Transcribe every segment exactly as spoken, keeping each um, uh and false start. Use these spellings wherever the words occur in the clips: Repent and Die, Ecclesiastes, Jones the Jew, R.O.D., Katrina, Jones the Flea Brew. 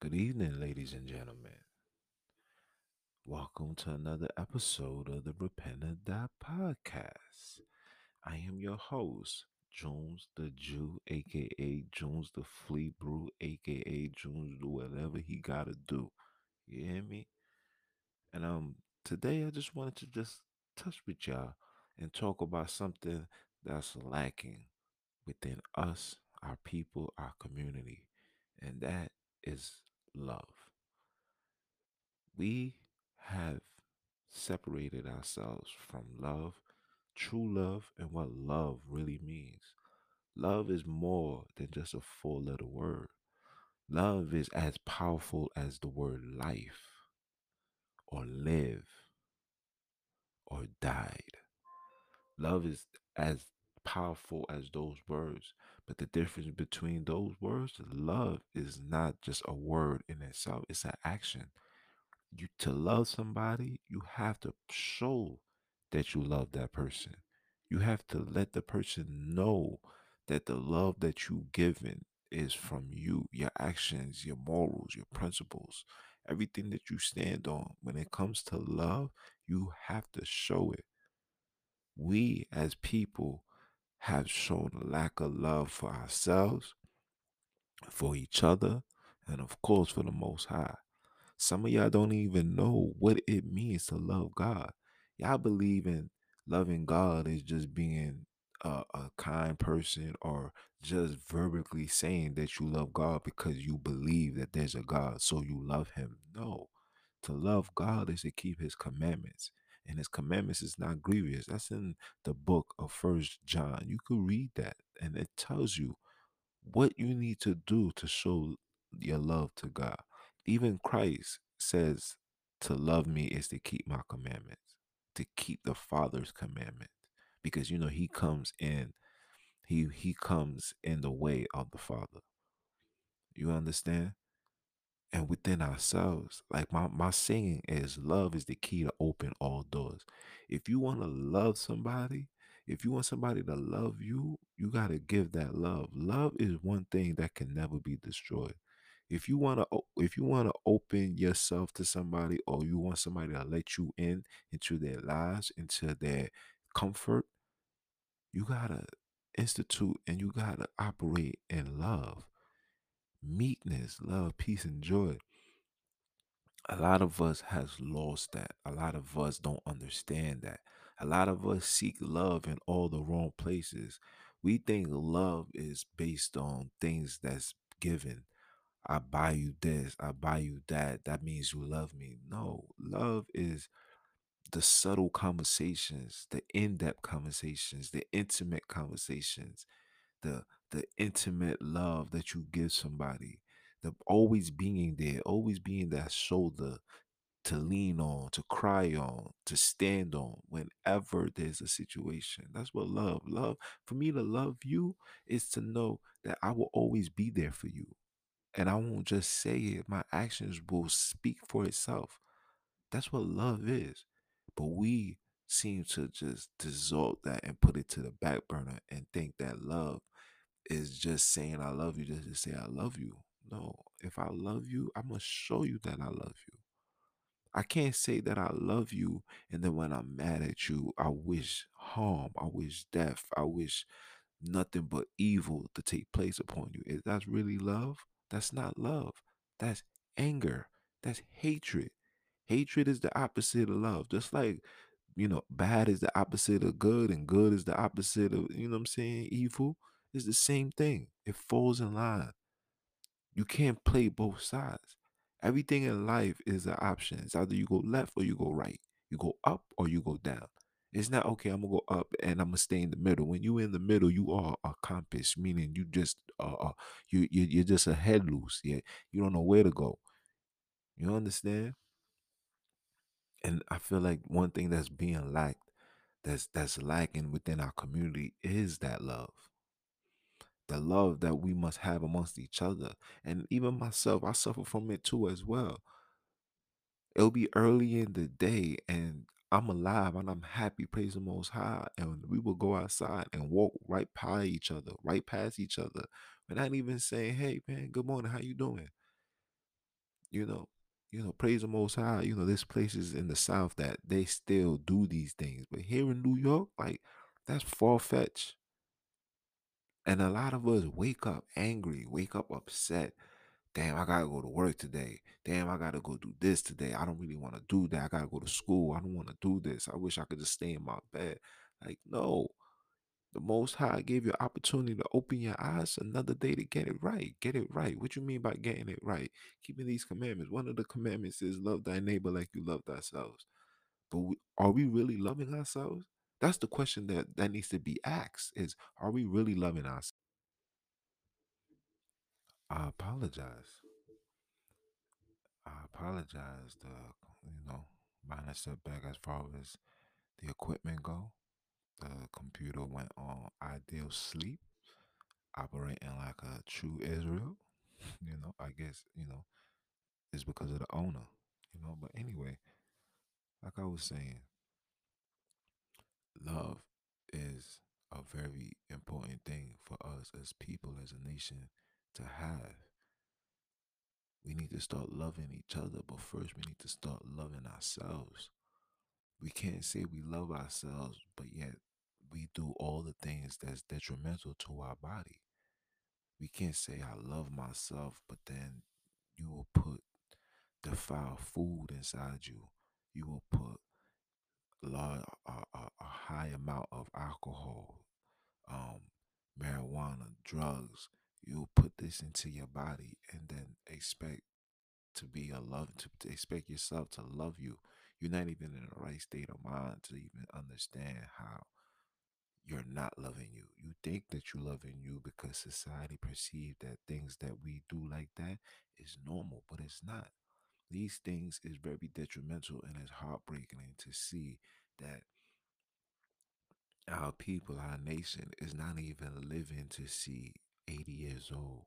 Good evening, ladies and gentlemen. Welcome to another episode of the Repent and Die podcast. I am your host, Jones the Jew, aka Jones the Flea Brew, aka Jones do whatever he gotta do. You hear me? And um, today I just wanted to just touch with y'all and talk about something that's lacking within us, our people, our community, and that is love. We have separated ourselves from love, true love, and what love really means. Love is more than just a four-letter word. Love is as powerful as the word life, or live, or died. Love is as powerful as those words, but the difference between those words, love is not just a word in itself, it's an action. You to love somebody, you have to show that you love that person. You have to let the person know that the love that you've given is from you, your actions, your morals, your principles, everything that you stand on. When it comes to love, you have to show it. We as people have shown a lack of love for ourselves, for each other, and of course for the Most High. Some of y'all don't even know what it means to love God. Y'all believe in loving God is just being a, a kind person or just verbally saying that you love God because you believe that there's a God, so you love him. No, to love God is to keep his commandments. And his commandments is not grievous. That's in the book of First John. You could read that, and it tells you what you need to do to show your love to God. Even Christ says to love me is to keep my commandments, to keep the Father's commandment, because, you know, he comes in, he, he comes in the way of the Father. You understand? And within ourselves, like my, my saying is, love is the key to open all doors. If you want to love somebody, if you want somebody to love you, you got to give that love. Love is one thing that can never be destroyed. If you want to, if you want to open yourself to somebody, or you want somebody to let you in into their lives, into their comfort, you got to institute and you got to operate in love. Meekness, love, peace, and joy. A lot of us has lost that. A lot of us don't understand that. A lot of us seek love in all the wrong places. We think love is based on things that's given. I buy you this, I buy you that. That means you love me. No, love is the subtle conversations, the in-depth conversations, the intimate conversations, the the intimate love that you give somebody, the always being there, always being that shoulder to lean on, to cry on, to stand on whenever there's a situation. That's what love, love, for me to love you is to know that I will always be there for you. And I won't just say it, my actions will speak for itself. That's what love is. But we seem to just dissolve that and put it to the back burner and think that love is just saying I love you just to say I love you. No, if I love you, I must show you that I love you. I can't say that I love you and then when I'm mad at you, I wish harm, I wish death, I wish nothing but evil to take place upon you. If that's really love, that's not love. That's anger. That's hatred. Hatred is the opposite of love. Just like, you know, bad is the opposite of good and good is the opposite of, you know what I'm saying, evil. It's the same thing. It falls in line. You can't play both sides. Everything in life is an option. It's either you go left or you go right. You go up or you go down. It's not, okay, I'm going to go up and I'm going to stay in the middle. When you're in the middle, you are a compass, meaning you just, uh, uh, you, you, you're just a head loose. Yeah? You don't know where to go. You understand? And I feel like one thing that's being lacked, that's that's lacking within our community is that love. The love that we must have amongst each other. And even myself, I suffer from it too as well. It'll be early in the day and I'm alive and I'm happy, praise the Most High. And we will go outside and walk right by each other, right past each other. We're not even saying, hey, man, good morning, how you doing? you know, you know, praise the Most High. You know, there's places in the South that they still do these things. But here in New York, like, that's far-fetched. And a lot of us wake up angry, wake up upset. Damn, I got to go to work today. Damn, I got to go do this today. I don't really want to do that. I got to go to school. I don't want to do this. I wish I could just stay in my bed. Like, no. The Most High gave you opportunity to open your eyes another day to get it right. Get it right. What you mean by getting it right? Keeping these commandments. One of the commandments is love thy neighbor like you love thyself. But we, are we really loving ourselves? That's the question that, that needs to be asked is, are we really loving ourselves? I apologize. I apologize. The, you know, minor setback as far as the equipment go. The computer went on ideal sleep, operating like a true Israel. You know, I guess, you know, it's because of the owner, you know. But anyway, like I was saying, love is a very important thing for us as people, as a nation, to have. We need to start loving each other, but first we need to start loving ourselves. We can't say we love ourselves, but yet we do all the things that's detrimental to our body. We can't say I love myself, but then you will put defiled food inside you. You will put large, a, a, a high amount of alcohol, um, marijuana, drugs. You'll put this into your body and then expect to be a love, to, to expect yourself to love you. You're not even in the right state of mind to even understand how you're not loving you. You think that you're loving you because society perceives that things that we do like that is normal, but it's not. These things is very detrimental, and it's heartbreaking to see that our people, our nation, is not even living to see eighty years old.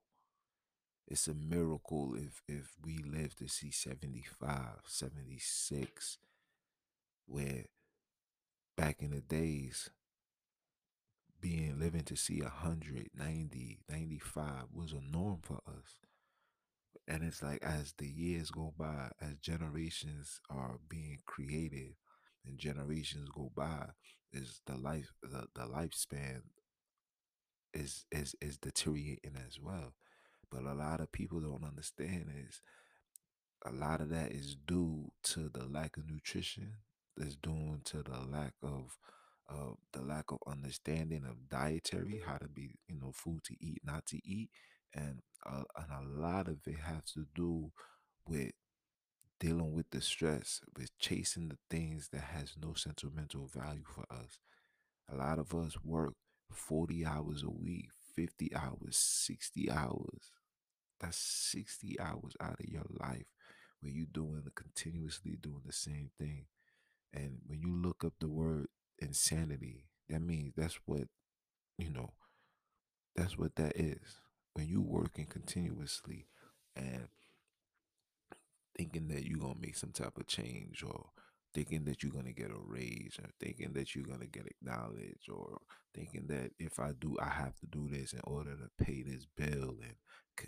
It's a miracle if if we live to see seventy-five, seventy-six, where back in the days, being living to see one hundred, ninety, ninety-five was a norm for us. And it's like as the years go by, as generations are being created and generations go by, is the life the, the lifespan is is is deteriorating as well. But a lot of people don't understand is a lot of that is due to the lack of nutrition. That's due to the lack of uh, the lack of understanding of dietary, how to be, you know, food to eat, not to eat, and uh, and a lot of it has to do with dealing with the stress, with chasing the things that has no sentimental value for us. A lot of us work forty hours a week, fifty hours, sixty hours. That's sixty hours out of your life where you're doing continuously doing the same thing. And when you look up the word insanity, that means that's what, you know, that's what that is. When you're working continuously and thinking that you're going to make some type of change, or thinking that you're going to get a raise, or thinking that you're going to get acknowledged, or thinking that if I do, I have to do this in order to pay this bill and,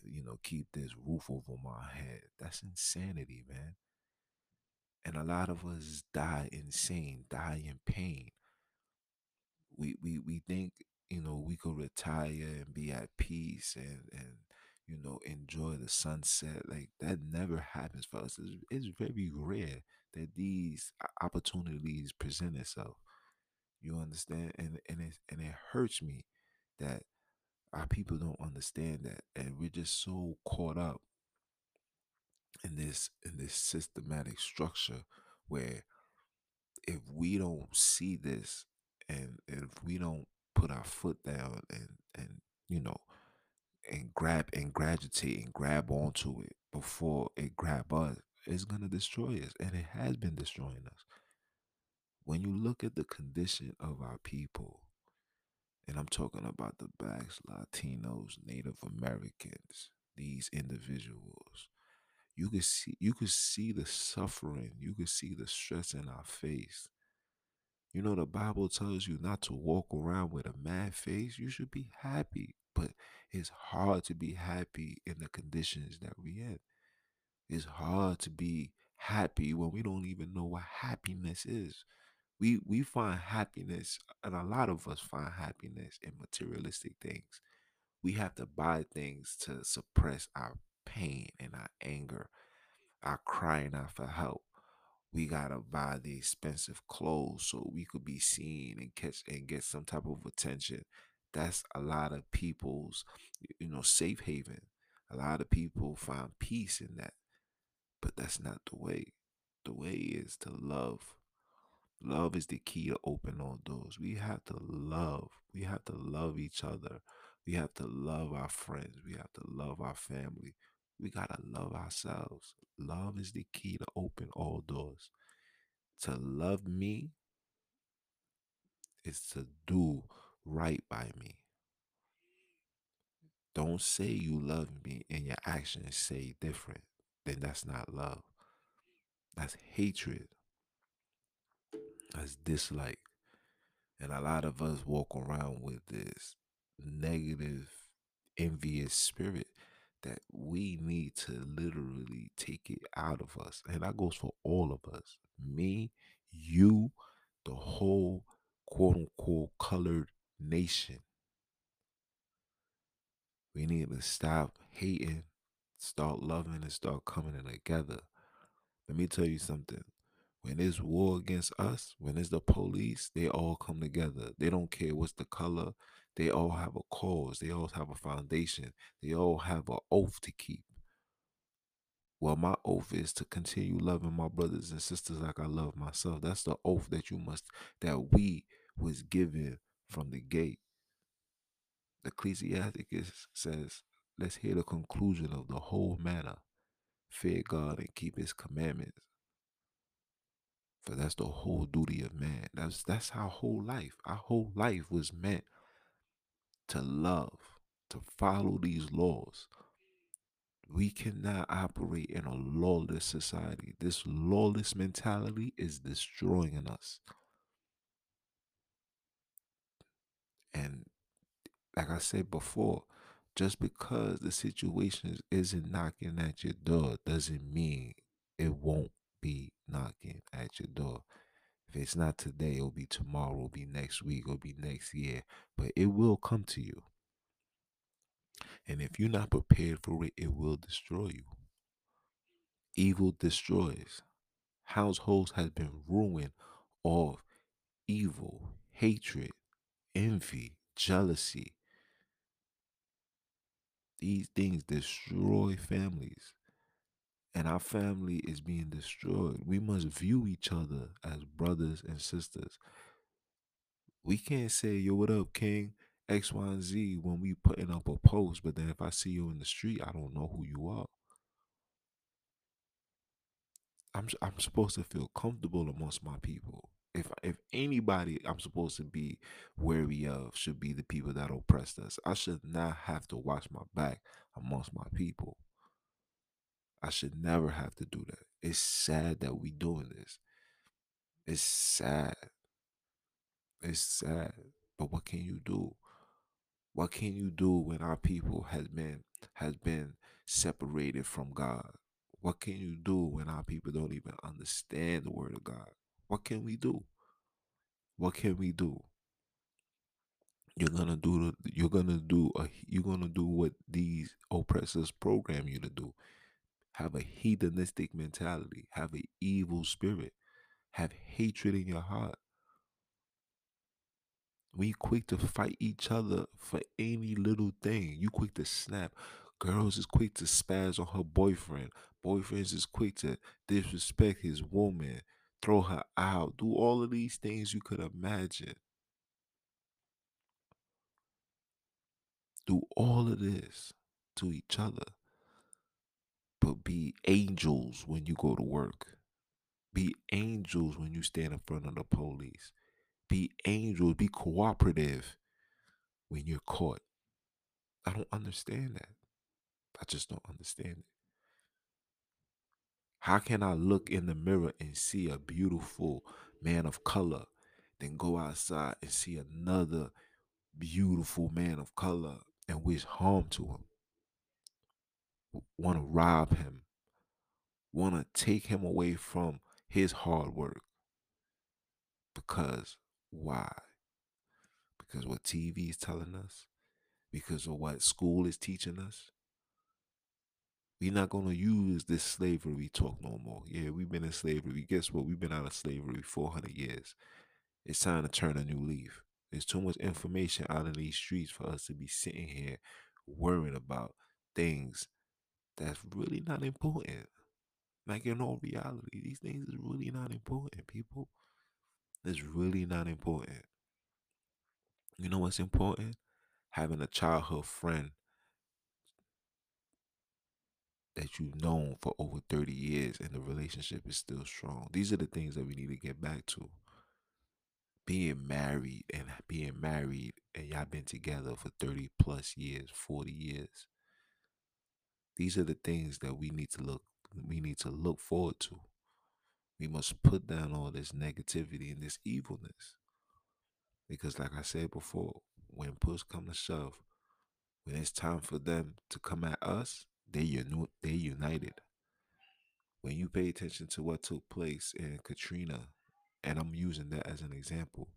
you know, keep this roof over my head. That's insanity, man. And a lot of us die insane, die in pain. We we we think, you know, we could retire and be at peace and, and you know, enjoy the sunset. Like, that never happens for us. It's, it's very rare that these opportunities present itself. You understand? And and it, and it hurts me that our people don't understand that. And we're just so caught up in this in this systematic structure where if we don't see this and if we don't put our foot down and, and you know, and grab and gravitate and grab onto it before it grab us, it's going to destroy us, and it has been destroying us. When you look at the condition of our people, and I'm talking about the blacks, Latinos, Native Americans, these individuals, you could see you could see the suffering, you could see the stress in our face. You know, the Bible tells you not to walk around with a mad face. You should be happy, but it's hard to be happy in the conditions that we're in. It's hard to be happy when we don't even know what happiness is. We we find happiness, and a lot of us find happiness in materialistic things. We have to buy things to suppress our pain and our anger, our crying out for help. We gotta buy the expensive clothes so we could be seen and catch and get some type of attention. That's a lot of people's, you know, safe haven. A lot of people find peace in that, but that's not the way. The way is to love. Love is the key to open all doors. We have to love. We have to love each other. We have to love our friends. We have to love our family. We gotta love ourselves. Love is the key to open all doors. To love me is to do right by me. Don't say you love me and your actions say different. Then that's not love. That's hatred. That's dislike. And a lot of us walk around with this negative, envious spirit that we need to literally take it out of us. And that goes for all of us. Me, you, the whole quote-unquote colored nation. We need to stop hating, start loving, and start coming together. Let me tell you something. When there's war against us, when it's the police, they all come together. They don't care what's the color. They all have a cause. They all have a foundation. They all have an oath to keep. Well, my oath is to continue loving my brothers and sisters like I love myself. That's the oath that you must, that we was given from the gate. Ecclesiastes says, let's hear the conclusion of the whole matter. Fear God and keep his commandments. For that's the whole duty of man. That's, that's our whole life. Our whole life was meant to love, to follow these laws. We cannot operate in a lawless society. This lawless mentality is destroying us. And like I said before, just because the situation isn't knocking at your door doesn't mean it won't be knocking at your door. If it's not today, it'll be tomorrow, it'll be next week, it'll be next year, but it will come to you. And if you're not prepared for it, it will destroy you. Evil destroys. Households have been ruined of evil, hatred, envy, jealousy. These things destroy families, and our family is being destroyed. We must view each other as brothers and sisters. We can't say, yo, what up, King, X, Y, and Z when we putting up a post, but then if I see you in the street, I don't know who you are. I'm, I'm supposed to feel comfortable amongst my people. If if anybody I'm supposed to be wary of should be the people that oppressed us. I should not have to watch my back amongst my people. I should never have to do that. It's sad that we doing this. It's sad. It's sad. But what can you do? What can you do when our people has been has been separated from God? What can you do when our people don't even understand the word of God? What can we do? What can we do? You're gonna do. The, you're gonna do. A, you're gonna do what these oppressors program you to do. Have a hedonistic mentality. Have an evil spirit. Have hatred in your heart. We quick to fight each other for any little thing. You quick to snap. Girls is quick to spaz on her boyfriend. Boyfriends is quick to disrespect his woman. Throw her out, do all of these things you could imagine. Do all of this to each other. But be angels when you go to work. Be angels when you stand in front of the police. Be angels, be cooperative when you're caught. I don't understand that. I just don't understand it. How can I look in the mirror and see a beautiful man of color, then go outside and see another beautiful man of color and wish harm to him, want to rob him, want to take him away from his hard work. Because why? Because what T V is telling us, because of what school is teaching us, we're not going to use this slavery talk no more. Yeah, we've been in slavery. Guess what? We've been out of slavery four hundred years. It's time to turn a new leaf. There's too much information out in these streets for us to be sitting here worrying about things that's really not important. Like, in all reality, these things is really not important, people. It's really not important. You know what's important? Having a childhood friend that you've known for over thirty years and the relationship is still strong. These are the things that we need to get back to. Being married and being married and y'all been together for thirty plus years, forty years. These are the things that we need to look we need to look forward to. We must put down all this negativity and this evilness. Because like I said before, when push comes to shove, when it's time for them to come at us, They they united. When you pay attention to what took place in Katrina, and I'm using that as an example,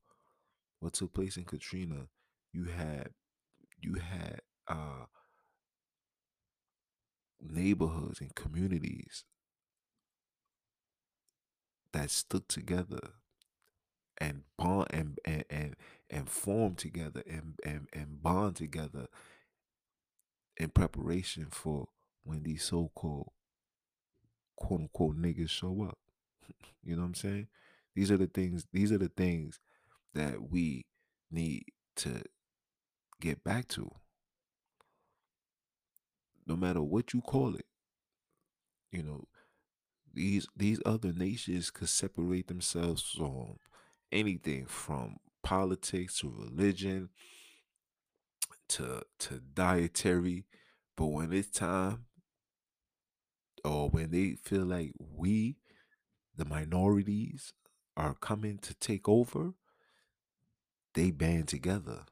what took place in Katrina, you had you had uh, neighborhoods and communities that stuck together and bond and and and, and formed together and, and and bond together in preparation for when these so-called quote-unquote niggas show up. You know what I'm saying? These are the things, these are the things that we need to get back to. No matter what you call it. You know, these these other nations could separate themselves from anything, from politics to religion to to dietary. But when it's time, or when they feel like we, the minorities, are coming to take over, they band together.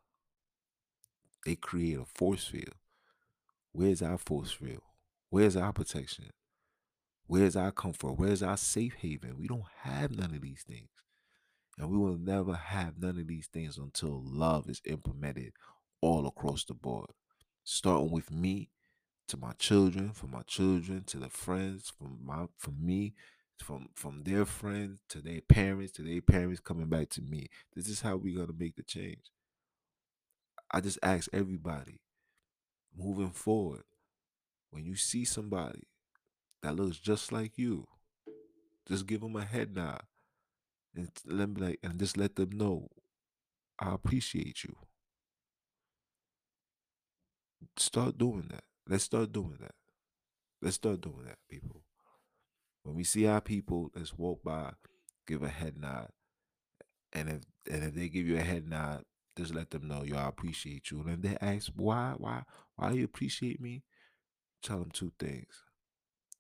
They create a force field. Where's our force field? Where's our protection? Where's our comfort? Where's our safe haven? We don't have none of these things. And we will never have none of these things until love is implemented all across the board. Starting with me, to my children, from my children, to the friends, from my, from me, from from their friends, to their parents, to their parents, coming back to me. This is how we're going to make the change. I just ask everybody, moving forward, when you see somebody that looks just like you, just give them a head nod and let me like, and just let them know, I appreciate you. Start doing that. Let's start doing that. Let's start doing that, people. When we see our people, let's walk by, give a head nod. And if and if they give you a head nod, just let them know, yo, I appreciate you. And if they ask, why, why, why you appreciate me? Tell them two things.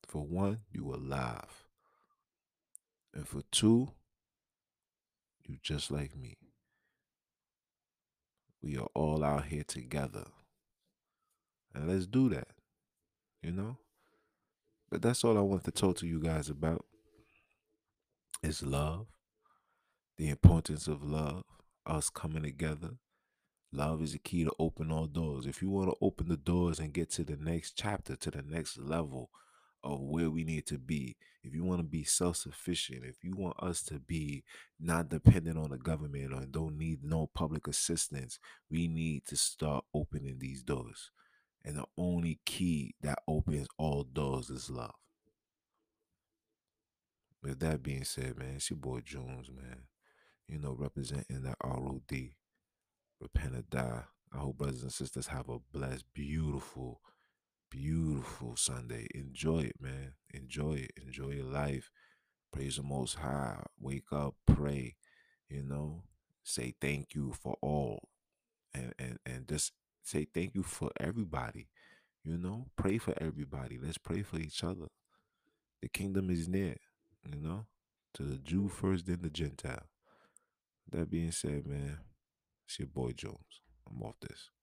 For one, you alive. And for two, you just like me. We are all out here together. And let's do that, you know? But that's all I want to talk to you guys about is love, the importance of love, us coming together. Love is the key to open all doors. If you want to open the doors and get to the next chapter, to the next level of where we need to be, if you want to be self-sufficient, if you want us to be not dependent on the government or don't need no public assistance, we need to start opening these doors. And the only key that opens all doors is love. With that being said, man, it's your boy Jones, man. You know, representing that R O D Repent and Die. I hope brothers and sisters have a blessed, beautiful, beautiful Sunday. Enjoy it, man. Enjoy it. Enjoy your life. Praise the Most High. Wake up, pray, you know. Say thank you for all. And, and, and just... say thank you for everybody, you know. Pray for everybody. Let's pray for each other. The kingdom is near, you know. To the Jew first, then the Gentile. That being said, man, it's your boy Jones. I'm off this.